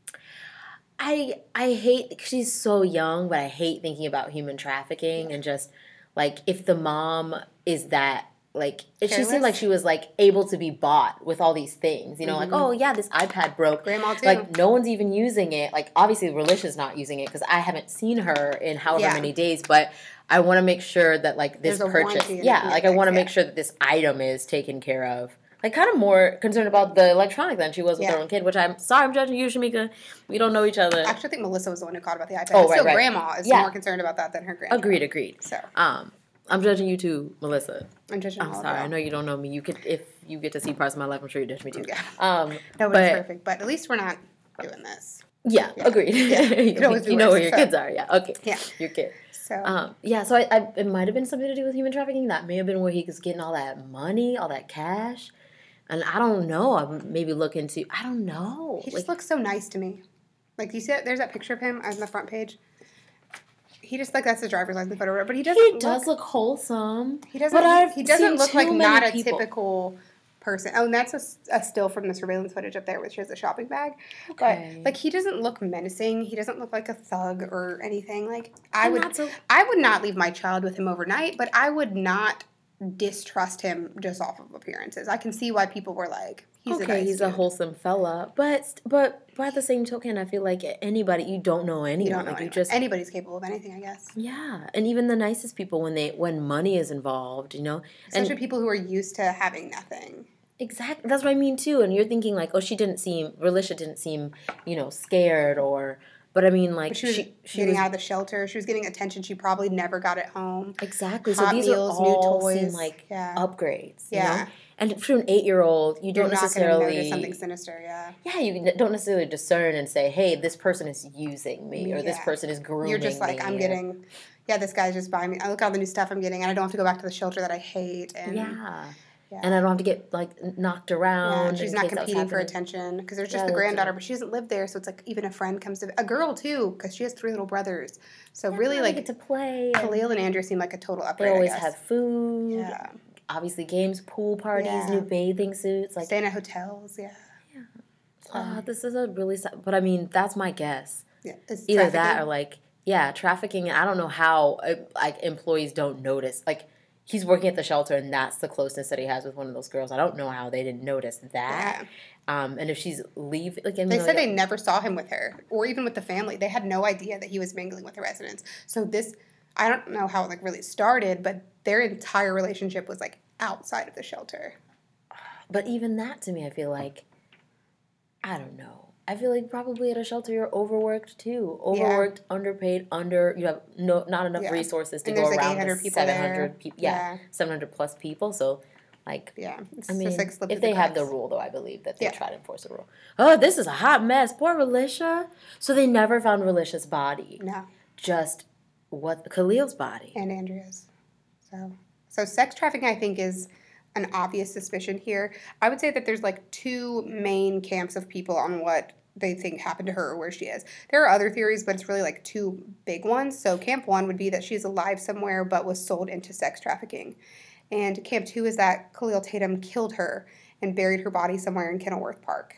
I, I hate, she's so young, but I hate thinking about human trafficking yeah. and just, like, if the mom is that, like, it she seemed like she was, like, able to be bought with all these things. You know, mm-hmm. like, oh, yeah, this iPad broke. Grandma, too. Like, no one's even using it. Like, obviously, Relisha's not using it because I haven't seen her in however yeah. many days. But I want to make sure that, like, this purchase. Yeah, like, I want to yeah. make sure that this item is taken care of. Like, kind of more concerned about the electronic than she was with yeah. her own kid, which I'm sorry I'm judging you, Shamika. We don't know each other. Actually, I actually think Melissa was the one who called about the iPad. Oh, right, so right. Grandma is yeah. more concerned about that than her grandma. Agreed, agreed. So, um... I'm judging you too, Melissa. I'm judging you. I'm sorry. I know you don't know me. You could, if you get to see parts of my life, I'm sure you judge me too. Yeah. Um, that was perfect. But at least we're not doing this. Yeah, yeah. Agreed. Yeah. you know, you know where your so. kids are. Yeah. Okay. Yeah. Your kid. So. Um, yeah. So I, I, it might have been something to do with human trafficking. That may have been where he was getting all that money, all that cash, and I don't know. I would maybe look into. I don't know. He just like, looks so nice to me. Like you see, that, there's that picture of him on the front page. He just, like, that's the driver's license photo, but he doesn't He look, does look wholesome. He doesn't but I've He doesn't look like not people. a typical person. Oh, and that's a, a still from the surveillance footage up there, which is a shopping bag. Okay. But, like, he doesn't look menacing. He doesn't look like a thug or anything. Like, I I'm would so- I would not leave my child with him overnight, but I would not distrust him just off of appearances. I can see why people were like, he's okay, a nice he's dude. a wholesome fella, but but by the same token, I feel like anybody you don't know anyone. You don't know like anyone. You just, anybody's capable of anything, I guess. Yeah, and even the nicest people when they when money is involved, you know, especially and, people who are used to having nothing. Exactly, that's what I mean too. And you're thinking like, oh, she didn't seem Relisha didn't seem, you know, scared or But I mean, like, but she was she, she getting was, out of the shelter. She was getting attention she probably never got at home. Exactly. Hot so these meals, are all new toys. Seem like yeah. upgrades. Yeah. You know? And for an eight-year-old, you You're don't necessarily notice something sinister. Yeah. Yeah, you don't necessarily discern and say, "Hey, this person is using me," or yeah. "This person is grooming me." You're just like, me. "I'm getting, yeah, this guy's just buying me. I look at all the new stuff I'm getting, and I don't have to go back to the shelter that I hate." And yeah. Yeah. And I don't have to get, like, knocked around. Yeah, she's not competing for attention because there's just yeah, the granddaughter, but she doesn't live there. So it's like even a friend comes to – a girl, too, because she has three little brothers. So yeah, really, like, get to play. Khalil and Andrea seem like a total upgrade, They always I guess. have food. Yeah. Obviously games, pool parties, yeah. new bathing suits. Like, staying at hotels, yeah. Yeah. Um, uh, this is a really – but, I mean, that's my guess. Yeah. It's Either that or, like, yeah, trafficking. I don't know how, like, employees don't notice. Like, he's working at the shelter, and that's the closeness that he has with one of those girls. I don't know how they didn't notice that. Yeah. Um, and if she's leaving, like, I mean, they said like, they never saw him with her, or even with the family. They had no idea that he was mingling with the residents. So this, I don't know how it like really started, but their entire relationship was like outside of the shelter. But even that to me, I feel like, I don't know. I feel like probably at a shelter you're overworked too, overworked, yeah. underpaid, under you have no not enough yeah. resources to and go like around the seven hundred people, yeah, yeah. seven hundred plus people. So, like, yeah, it's I mean, just like slip if they the have the rule though, I believe that they yeah. try to enforce the rule. Oh, this is a hot mess. Poor Relisha. So they never found Relisha's body. No, just what Khalil's body and Andrea's. So, so sex trafficking, I think, is an obvious suspicion here. I would say that there's like two main camps of people on what they think happened to her or where she is. There are other theories, but it's really like two big ones. So camp one would be that she's alive somewhere but was sold into sex trafficking. And camp two is that Khalil Tatum killed her and buried her body somewhere in Kenilworth Park.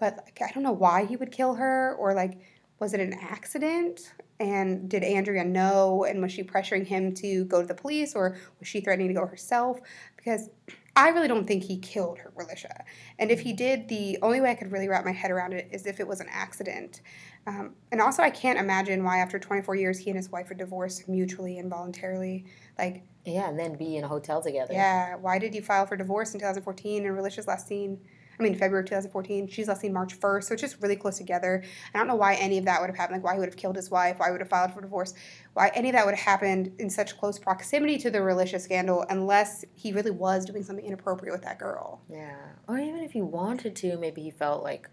But like, I don't know why he would kill her, or like, was it an accident? And did Andrea know, and was she pressuring him to go to the police, or was she threatening to go herself? Because I really don't think he killed her, Relisha. And if he did, the only way I could really wrap my head around it is if it was an accident. Um, and also, I can't imagine why after twenty-four years he and his wife were divorced mutually and voluntarily. Like, yeah, and then be in a hotel together. Yeah, why did he file for divorce in two thousand fourteen and Relisha's last seen... I mean, February twenty fourteen, she's last seen March first, so it's just really close together. I don't know why any of that would have happened, like why he would have killed his wife, why he would have filed for divorce, why any of that would have happened in such close proximity to the Relisha scandal unless he really was doing something inappropriate with that girl. Yeah. Or even if he wanted to, maybe he felt like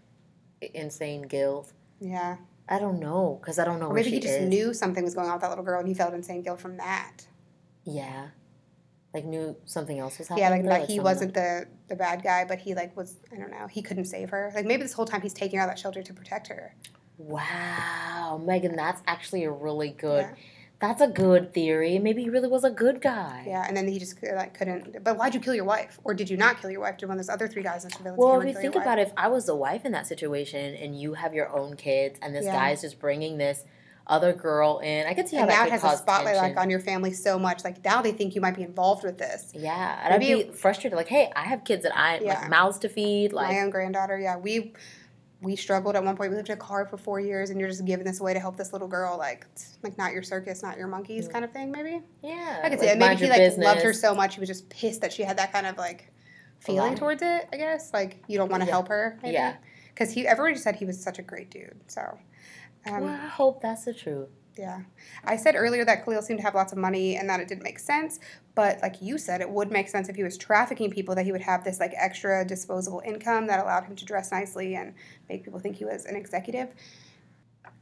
insane guilt. Yeah. I don't know, because I don't know or where she is. Maybe he just knew something was going on with that little girl and he felt insane guilt from that. Yeah. Like, knew something else was happening. Yeah, like, that he something. wasn't the, the bad guy, but he, like, was, I don't know, he couldn't save her. Like, maybe this whole time he's taking her out of that shelter to protect her. Wow. Megan, that's actually a really good, yeah. that's a good theory. Maybe he really was a good guy. Yeah, and then he just, like, couldn't, but why'd you kill your wife? Or did you not kill your wife? Did one of those other three guys in the surveillance Well, if you think about it, if I was the wife in that situation and you have your own kids and this yeah. guy is just bringing this other girl in. I could see how and that now could it has cause a spotlight tension. Like on your family so much. Like now they think you might be involved with this. Yeah, and Maybe, I'd be frustrated. Like, hey, I have kids that I yeah. like mouths to feed. Like my own granddaughter. Yeah, we we struggled at one point. We lived in a car for four years, and you're just giving this away to help this little girl. Like, like not your circus, not your monkeys, mm. kind of thing. Maybe. Yeah, I could see like, that. Maybe he like business. loved her so much he was just pissed that she had that kind of like feeling towards it. I guess like you don't want to yeah. help her. Maybe. Yeah, because he everybody said he was such a great dude. So. Um, well, I hope that's the truth. Yeah. I said earlier that Khalil seemed to have lots of money and that it didn't make sense, but like you said, it would make sense if he was trafficking people that he would have this like extra disposable income that allowed him to dress nicely and make people think he was an executive.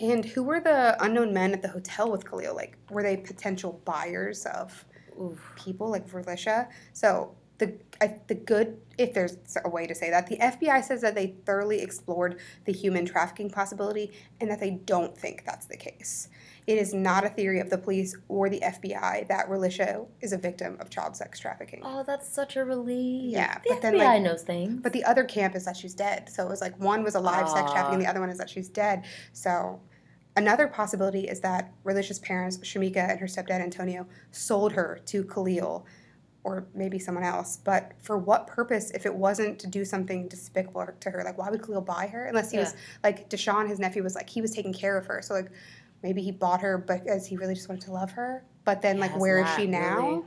And who were the unknown men at the hotel with Khalil? Like, were they potential buyers of Oof. people like Relisha? So... The I, the good, if there's a way to say that, the F B I says that they thoroughly explored the human trafficking possibility and that they don't think that's the case. It is not a theory of the police or the F B I that Relisha is a victim of child sex trafficking. Oh, that's such a relief. Yeah. The but F B I then, like, knows things. But the other camp is that she's dead. So it was like one was a live Aww. sex trafficking, the other one is that she's dead. So... Another possibility is that Relisha's parents, Shamika and her stepdad Antonio, sold her to Khalil. Or maybe someone else, but for what purpose if it wasn't to do something despicable to her? Like, why would Khalil buy her? Unless he yeah. was, like, Deshaun, his nephew, was, like, he was taking care of her. So, like, maybe he bought her because he really just wanted to love her. But then, yeah, like, where is she now? Really.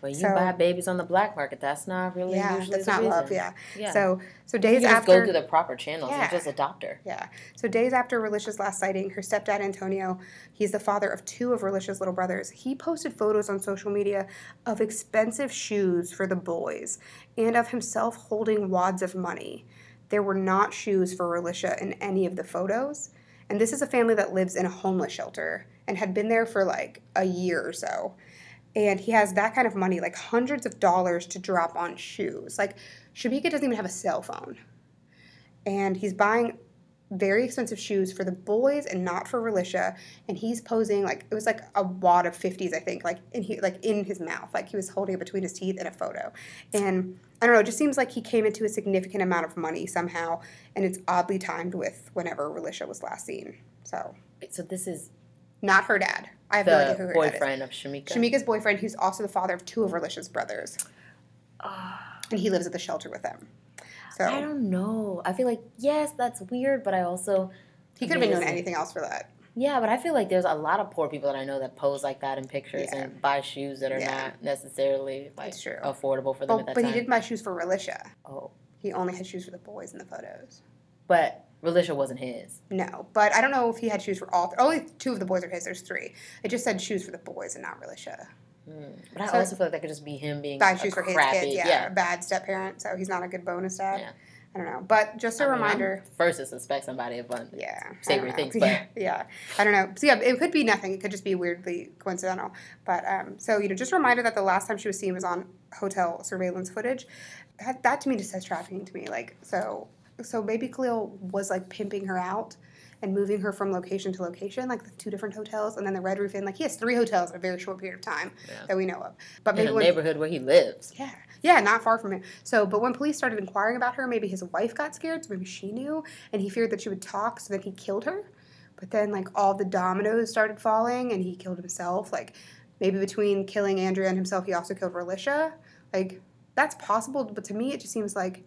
But you so, buy babies on the black market. That's not really yeah, usually that's the not reason. love. Yeah. yeah. So so days you after just go through the proper channels. Yeah. And just adopt her. Yeah. So days after Relisha's last sighting, her stepdad Antonio, he's the father of two of Relisha's little brothers. He posted photos on social media of expensive shoes for the boys, and of himself holding wads of money. There were not shoes for Relisha in any of the photos. And this is a family that lives in a homeless shelter and had been there for like a year or so. And he has that kind of money, like hundreds of dollars to drop on shoes. Like, Shamika doesn't even have a cell phone. And he's buying very expensive shoes for the boys and not for Relisha. And he's posing like, it was like a wad of fifties, I think, like in, he, like in his mouth. Like he was holding it between his teeth in a photo. And I don't know, it just seems like he came into a significant amount of money somehow. And it's oddly timed with whenever Relisha was last seen. So, so this is... Not her dad. I have no idea who her dad is. The boyfriend of Shamika. Shamika's boyfriend, who's also the father of two of Relisha's brothers. Uh, and he lives at the shelter with them. So I don't know. I feel like, yes, that's weird, but I also... He could have been doing anything else for that. Yeah, but I feel like there's a lot of poor people that I know that pose like that in pictures yeah. and buy shoes that are yeah. not necessarily like affordable for them well, at that but time. But he did buy shoes for Relisha. Oh. He only had shoes for the boys in the photos. But... Relisha wasn't his. No, but I don't know if he had shoes for all. Th- only two of the boys are his. There's three. It just said shoes for the boys and not Relisha. Mm. But I so also feel like that could just be him being bad a shoes for crappy, his kids. Yeah, yeah. A bad step parent. So he's not a good bonus dad. Yeah. I don't know. But just a I reminder. Mean, I'm first to suspect somebody of yeah, savory things. But yeah, yeah, I don't know. So yeah, it could be nothing. It could just be weirdly coincidental. But um, so you know, just a reminder that the last time she was seen was on hotel surveillance footage. That that to me just says trafficking to me. Like so. So maybe Khalil was, like, pimping her out and moving her from location to location, like the two different hotels, and then the Red Roof Inn. Like, he has three hotels in a very short period of time yeah. that we know of. But maybe in a neighborhood where he lives. Yeah. Yeah, not far from him. So, but when police started inquiring about her, maybe his wife got scared, so maybe she knew, and he feared that she would talk, so then he killed her. But then, like, all the dominoes started falling, and he killed himself. Like, maybe between killing Andrea and himself, he also killed Relisha. Like, that's possible, but to me, it just seems like...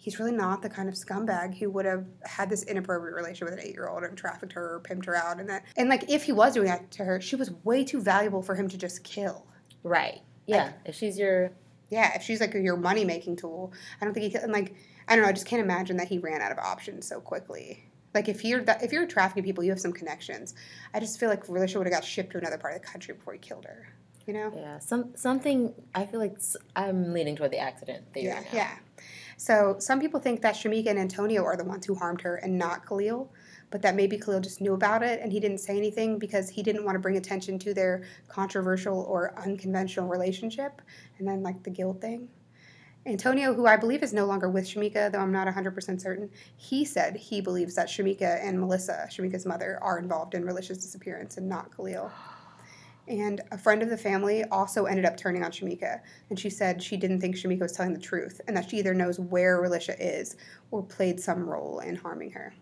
He's really not the kind of scumbag who would have had this inappropriate relationship with an eight-year-old and trafficked her or pimped her out. And that, and like, if he was doing that to her, she was way too valuable for him to just kill. Right. Yeah. Like, if she's your... Yeah, if she's, like, your money-making tool, I don't think he... Could, and, like, I don't know, I just can't imagine that he ran out of options so quickly. Like, if you're if you're trafficking people, you have some connections. I just feel like Relisha would have got shipped to another part of the country before he killed her, you know? Yeah, some something... I feel like I'm leaning toward the accident theory yeah, now. Yeah, yeah. So some people think that Shamika and Antonio are the ones who harmed her and not Khalil, but that maybe Khalil just knew about it and he didn't say anything because he didn't want to bring attention to their controversial or unconventional relationship, and then like the guilt thing. Antonio, who I believe is no longer with Shamika, though I'm not one hundred percent certain, he said he believes that Shamika and Melissa, Shamika's mother, are involved in Relisha's disappearance and not Khalil. And a friend of the family also ended up turning on Shamika, and she said she didn't think Shamika was telling the truth, and that she either knows where Relisha is or played some role in harming her.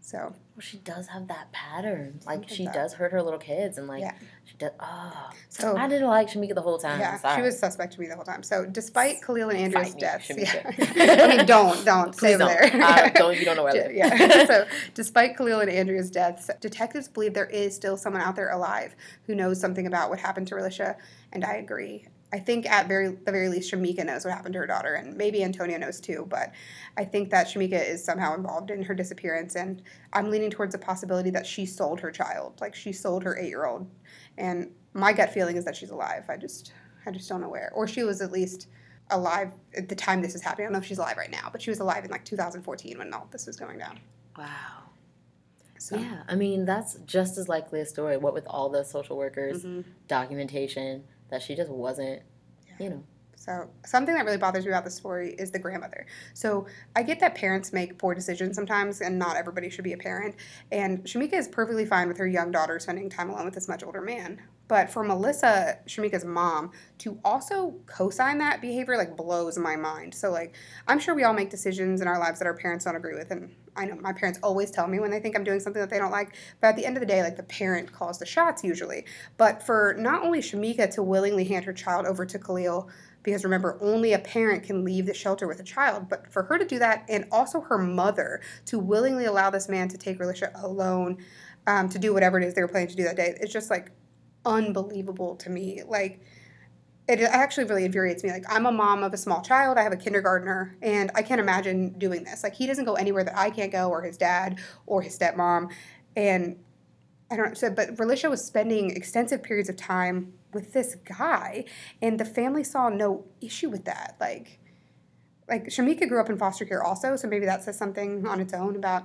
So, well, she does have that pattern. Like she does hurt her little kids, and like yeah. she does. Oh, so I didn't like Shamika the whole time. Yeah, sorry. She was suspect to me the whole time. So, despite Khalil and Andrea's deaths, yeah. I mean, don't don't stay over there. Uh, don't you don't know where I live. Yeah. So, despite Khalil and Andrea's deaths, detectives believe there is still someone out there alive who knows something about what happened to Relisha, and I agree. I think at very the very least, Shamika knows what happened to her daughter, and maybe Antonio knows too, but I think that Shamika is somehow involved in her disappearance, and I'm leaning towards the possibility that she sold her child, like she sold her eight-year-old, and my gut feeling is that she's alive. I just I just don't know where. Or she was at least alive at the time this is happening. I don't know if she's alive right now, but she was alive in like two thousand fourteen when all this was going down. Wow. So. Yeah, I mean, that's just as likely a story, what with all the social workers, mm-hmm. documentation, that she just wasn't, yeah. you know. So something that really bothers me about the story is the grandmother. So I get that parents make poor decisions sometimes, and not everybody should be a parent. And Shamika is perfectly fine with her young daughter spending time alone with this much older man. But for Melissa, Shamika's mom, to also co-sign that behavior, like, blows my mind. So, like, I'm sure we all make decisions in our lives that our parents don't agree with. And I know my parents always tell me when they think I'm doing something that they don't like. But at the end of the day, like, the parent calls the shots usually. But for not only Shamika to willingly hand her child over to Khalil, because remember, only a parent can leave the shelter with a child. But for her to do that, and also her mother to willingly allow this man to take Relisha alone um, to do whatever it is they were planning to do that day, it's just like unbelievable to me. Like, it actually really infuriates me. Like, I'm a mom of a small child. I have a kindergartner, and I can't imagine doing this. Like, he doesn't go anywhere that I can't go, or his dad, or his stepmom. And I don't know. So, but Relisha was spending extensive periods of time with this guy, and the family saw no issue with that. Like, like Shamika grew up in foster care also, so maybe that says something on its own about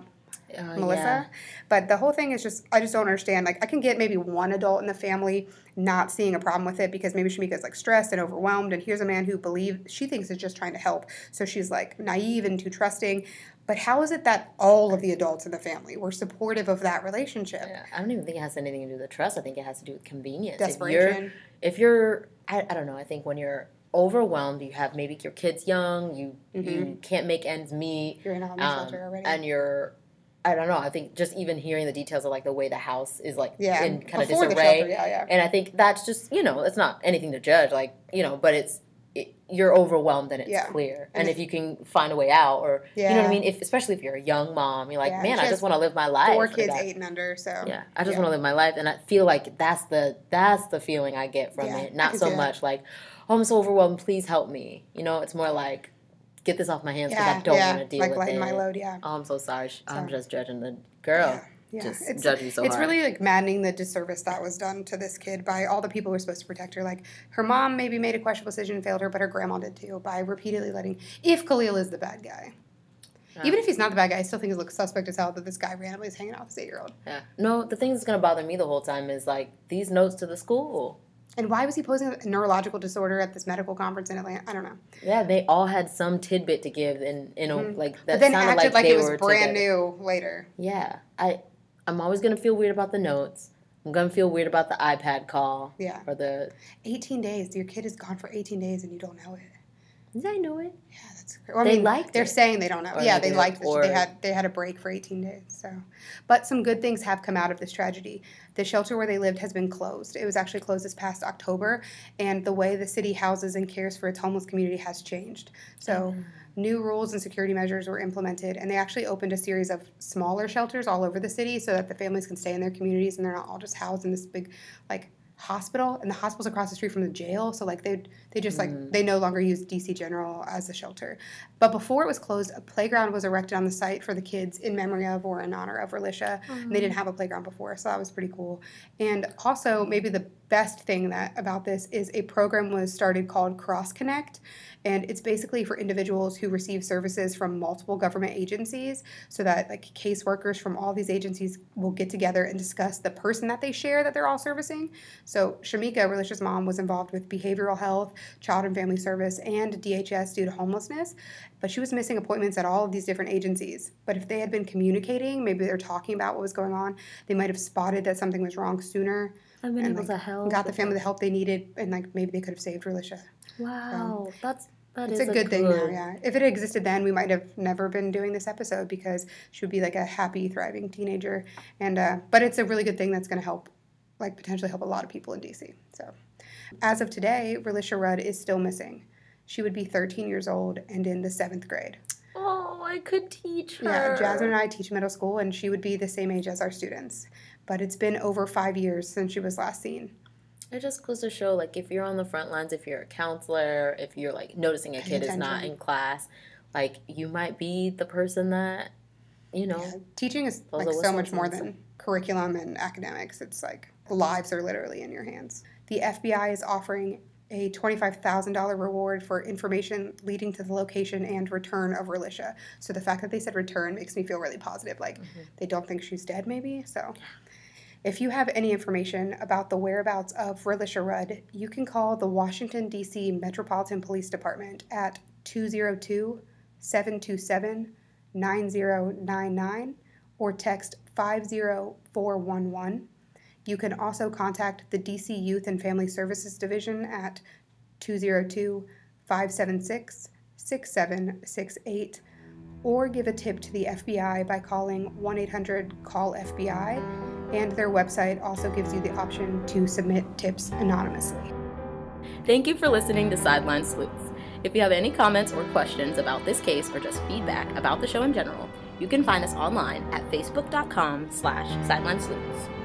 uh, Melissa. Yeah. But the whole thing is just, I just don't understand. Like, I can get maybe one adult in the family not seeing a problem with it because maybe Shamika's, like, stressed and overwhelmed, and here's a man who believes, she thinks is just trying to help, so she's, like, naive and too trusting. But how is it that all of the adults in the family were supportive of that relationship? Yeah, I don't even think it has anything to do with the trust. I think it has to do with convenience. Desperation. If you're, if you're I, I don't know, I think when you're overwhelmed, you have maybe your kids young, you mm-hmm. you can't make ends meet. You're in a homeless um, shelter already. And you're, I don't know, I think just even hearing the details of, like, the way the house is, like, yeah. in kind Before of disarray. The shelter, yeah, yeah. And I think that's just, you know, it's not anything to judge, like, you know, but it's, it, you're overwhelmed and it's yeah. clear. And, and if you can find a way out or, yeah. you know what I mean, if, especially if you're a young mom, you're like, yeah. man, I just want to live my life. Four kids, eight and under, so. Yeah, I just yeah. want to live my life. And I feel like that's the, that's the feeling I get from yeah. it. Not so much, that. like, oh, I'm so overwhelmed, please help me. You know, it's more like, get this off my hands because yeah, I don't yeah. want to deal like with it. Like, lighten my load, yeah. Oh, I'm so sorry. So. I'm just judging the girl. Yeah. Yeah. Just it's, judge me so it's hard. It's really, like, maddening the disservice that was done to this kid by all the people who were supposed to protect her. Like, her mom maybe made a questionable decision and failed her, but her grandma did too by repeatedly letting, if Khalil is the bad guy. Yeah. Even if he's not the bad guy, I still think it looks suspect as hell that this guy randomly is hanging out with his eight-year-old. Yeah. No, the thing that's going to bother me the whole time is, like, these notes to the school. And why was he posing a neurological disorder at this medical conference in Atlanta? I don't know. Yeah, they all had some tidbit to give, and you know, mm-hmm. like that but then sounded acted like, like they it was were brand together. New later. Yeah, I, I'm always gonna feel weird about the notes. I'm gonna feel weird about the iPad call. Yeah. Or the eighteen days. Your kid is gone for eighteen days, and you don't know it. Did I know it? Yeah, that's. Well, they I mean, liked. They're it. Saying they don't know. Or yeah, they, they liked. It. They had they had a break for eighteen days. So, but some good things have come out of this tragedy. The shelter where they lived has been closed. It was actually closed this past October, and the way the city houses and cares for its homeless community has changed. So, mm. new rules and security measures were implemented, and they actually opened a series of smaller shelters all over the city so that the families can stay in their communities and they're not all just housed in this big, like. Hospital, and the hospital's across the street from the jail, so like they they just like mm. they no longer use D C General as a shelter. But before it was closed, a playground was erected on the site for the kids in memory of or in honor of Relisha. Mm. And they didn't have a playground before, so that was pretty cool. And also, maybe the best thing that about this is a program was started called Cross Connect, and it's basically for individuals who receive services from multiple government agencies, so that like caseworkers from all these agencies will get together and discuss the person that they share that they're all servicing. So Shamika, Relisha's mom, was involved with behavioral health, child and family service, and D H S due to homelessness, but she was missing appointments at all of these different agencies. But if they had been communicating, maybe they're talking about what was going on, they might have spotted that something was wrong sooner. I've been and, able like, to help. Got the family the help they needed, and like maybe they could have saved Relisha. Wow, so, that's that is a good, a good thing now. Yeah, if it had existed then, we might have never been doing this episode because she would be like a happy, thriving teenager. And uh, but it's a really good thing that's going to help, like potentially help a lot of people in D C. So, as of today, Relisha Rudd is still missing. She would be thirteen years old and in the seventh grade. Oh, I could teach her. Yeah, Jasmine and I teach middle school, and she would be the same age as our students. But it's been over five years since she was last seen. It just goes to show, like, if you're on the front lines, if you're a counselor, if you're, like, noticing a kid is not in class, like, you might be the person that, you know. Yeah. Teaching is, like, so much more than curriculum and academics. It's, like, lives are literally in your hands. The F B I is offering a twenty-five thousand dollars reward for information leading to the location and return of Relisha. So the fact that they said return makes me feel really positive. Like, mm-hmm. they don't think she's dead, maybe? So if you have any information about the whereabouts of Relisha Rudd, you can call the Washington, D C. Metropolitan Police Department at two oh two, seven two seven, nine oh nine nine or text five oh four one one. You can also contact the D C. Youth and Family Services Division at two oh two, five seven six, six seven six eight or give a tip to the F B I by calling one eight hundred call F B I, and their website also gives you the option to submit tips anonymously. Thank you for listening to Sideline Sleuths. If you have any comments or questions about this case or just feedback about the show in general, you can find us online at facebook dot com slash Sideline Sleuths.